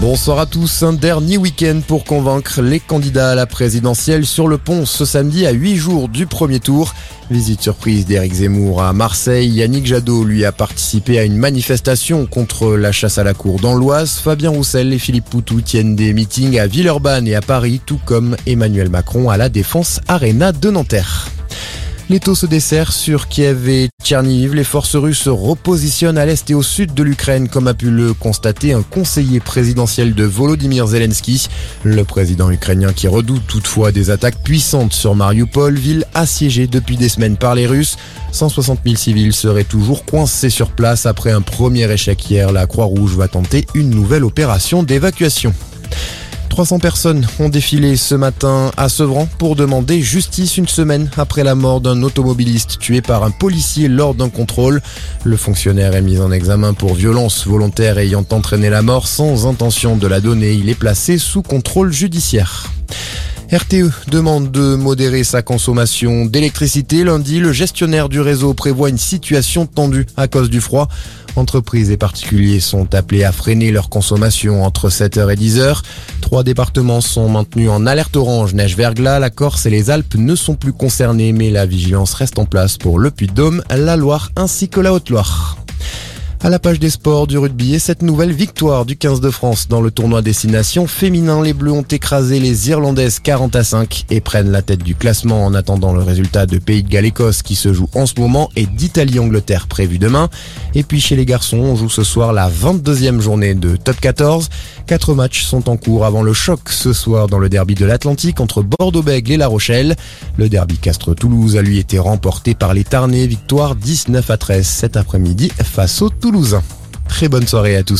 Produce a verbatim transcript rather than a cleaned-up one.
Bonsoir à tous, un dernier week-end pour convaincre les candidats à la présidentielle sur le pont ce samedi à huit jours du premier tour. Visite surprise d'Éric Zemmour à Marseille, Yannick Jadot lui a participé à une manifestation contre la chasse à la cour dans l'Oise, Fabien Roussel et Philippe Poutou tiennent des meetings à Villeurbanne et à Paris, tout comme Emmanuel Macron à la Défense Arena de Nanterre. Les taux se desserrent sur Kiev et Tcherniv. Les forces russes se repositionnent à l'est et au sud de l'Ukraine, comme a pu le constater un conseiller présidentiel de Volodymyr Zelensky. Le président ukrainien qui redoute toutefois des attaques puissantes sur Mariupol, ville assiégée depuis des semaines par les Russes. cent soixante mille civils seraient toujours coincés sur place après un premier échec hier. La Croix-Rouge va tenter une nouvelle opération d'évacuation. trois cents personnes ont défilé ce matin à Sevran pour demander justice une semaine après la mort d'un automobiliste tué par un policier lors d'un contrôle. Le fonctionnaire est mis en examen pour violence volontaire ayant entraîné la mort sans intention de la donner. Il est placé sous contrôle judiciaire. R T E demande de modérer sa consommation d'électricité. Lundi, le gestionnaire du réseau prévoit une situation tendue à cause du froid. Entreprises et particuliers sont appelés à freiner leur consommation entre sept heures et dix heures. Trois départements sont maintenus en alerte orange, neige verglas. La Corse et les Alpes ne sont plus concernés, mais la vigilance reste en place pour le Puy-de-Dôme, la Loire ainsi que la Haute-Loire. À la page des sports du rugby et cette nouvelle victoire du quinze de France dans le tournoi destination féminin, les Bleus ont écrasé les Irlandaises quarante à cinq et prennent la tête du classement en attendant le résultat de Pays de Galles-Écosse qui se joue en ce moment et d'Italie-Angleterre prévu demain. Et puis chez les garçons, on joue ce soir la vingt-deuxième journée de top quatorze. Quatre matchs sont en cours avant le choc ce soir dans le derby de l'Atlantique entre Bordeaux-Bègles et La Rochelle. Le derby Castres-Toulouse a lui été remporté par les Tarnais, victoire dix-neuf à treize cet après-midi face au Toulousain. Très bonne soirée à tous.